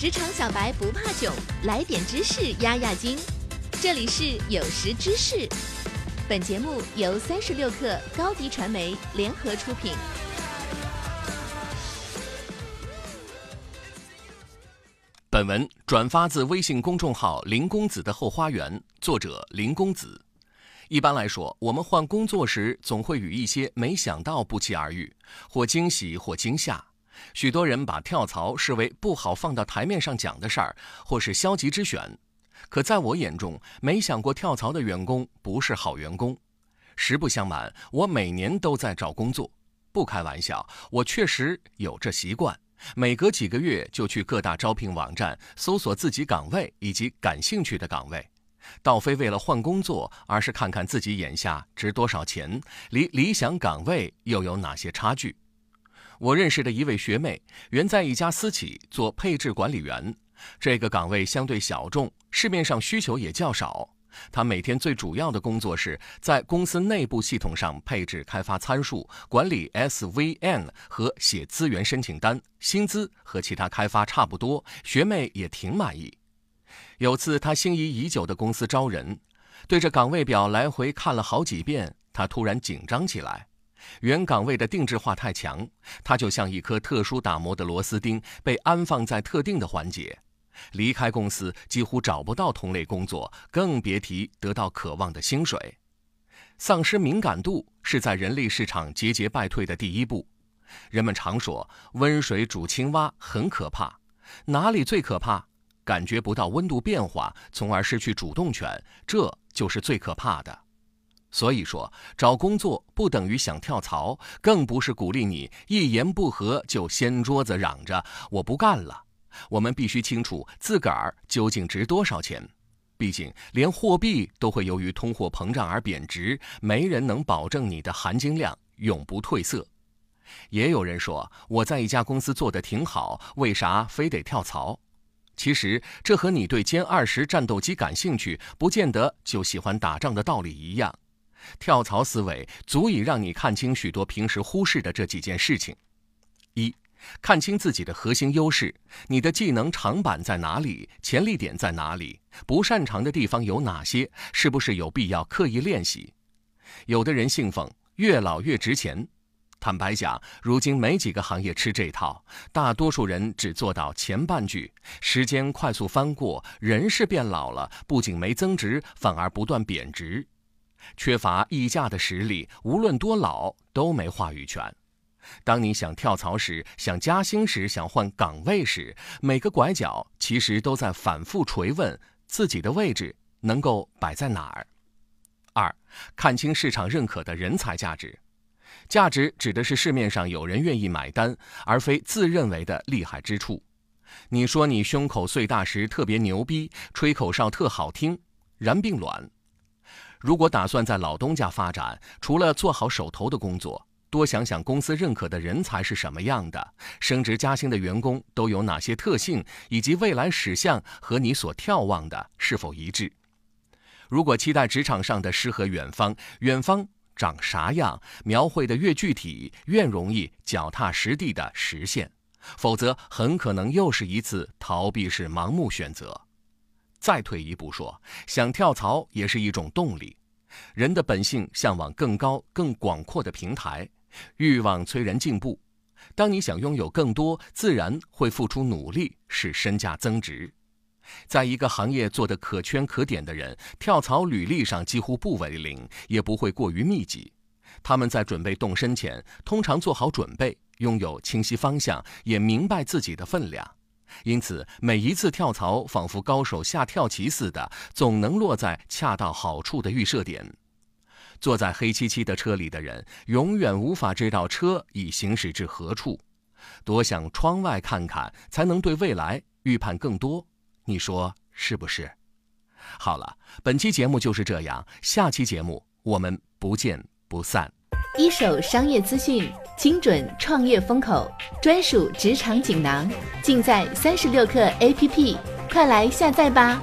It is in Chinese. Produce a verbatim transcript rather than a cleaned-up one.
职场小白不怕囧，来点知识压压惊。这里是有识知识，本节目由三十六氪高迪传媒联合出品。本文转发自微信公众号林公子的后花园，作者林公子。一般来说，我们换工作时总会与一些没想到不期而遇，或惊喜或惊吓。许多人把跳槽视为不好放到台面上讲的事儿，或是消极之选。可在我眼中，没想过跳槽的员工不是好员工。实不相瞒，我每年都在找工作，不开玩笑，我确实有这习惯。每隔几个月就去各大招聘网站搜索自己岗位以及感兴趣的岗位，倒非为了换工作，而是看看自己眼下值多少钱，离理想岗位又有哪些差距。我认识的一位学妹，原在一家私企做配置管理员，这个岗位相对小众，市面上需求也较少。她每天最主要的工作是在公司内部系统上配置开发参数，管理 S V N 和写资源申请单，薪资和其他开发差不多，学妹也挺满意。有次她心仪已久的公司招人，对着岗位表来回看了好几遍，她突然紧张起来。原岗位的定制化太强，她就像一颗特殊打磨的螺丝钉，被安放在特定的环节。离开公司几乎找不到同类工作，更别提得到渴望的薪水。丧失敏感度是在人力市场节节败退的第一步。人们常说温水煮青蛙很可怕，哪里最可怕？感觉不到温度变化，从而失去主动权，这就是最可怕的。所以说，找工作不等于想跳槽，更不是鼓励你一言不合就掀桌子嚷着我不干了。我们必须清楚自个儿究竟值多少钱，毕竟连货币都会由于通货膨胀而贬值，没人能保证你的含金量永不褪色。也有人说我在一家公司做得挺好，为啥非得跳槽？其实这和你对歼二十战斗机感兴趣，不见得就喜欢打仗的道理一样。跳槽思维足以让你看清许多平时忽视的这几件事情。一、看清自己的核心优势，你的技能长板在哪里，潜力点在哪里，不擅长的地方有哪些，是不是有必要刻意练习？有的人信奉越老越值钱，坦白讲，如今没几个行业吃这套，大多数人只做到前半句。时间快速翻过，人是变老了，不仅没增值，反而不断贬值。缺乏议价的实力，无论多老都没话语权。当你想跳槽时，想加薪时，想换岗位时，每个拐角其实都在反复垂问自己的位置能够摆在哪儿。二、看清市场认可的人才价值。价值指的是市面上有人愿意买单，而非自认为的厉害之处。你说你胸口碎大石特别牛逼，吹口哨特好听，然并卵。如果打算在老东家发展，除了做好手头的工作，多想想公司认可的人才是什么样的，升职加薪的员工都有哪些特性，以及未来驶向和你所眺望的是否一致。如果期待职场上的诗和远方，远方长啥样，描绘的越具体，越容易脚踏实地的实现，否则很可能又是一次逃避式盲目选择。再退一步说，想跳槽也是一种动力。人的本性向往更高更广阔的平台，欲望催人进步，当你想拥有更多，自然会付出努力，使身价增值。在一个行业做得可圈可点的人，跳槽履历上几乎不为零，也不会过于密集。他们在准备动身前，通常做好准备，拥有清晰方向，也明白自己的分量。因此，每一次跳槽仿佛高手下跳棋似的，总能落在恰到好处的预设点。坐在黑漆漆的车里的人，永远无法知道车已行驶至何处。多向窗外看看，才能对未来预判更多。你说是不是？好了，本期节目就是这样，下期节目我们不见不散。一手商业资讯，精准创业风口，专属职场锦囊，尽在三十六氪 A P P， 快来下载吧。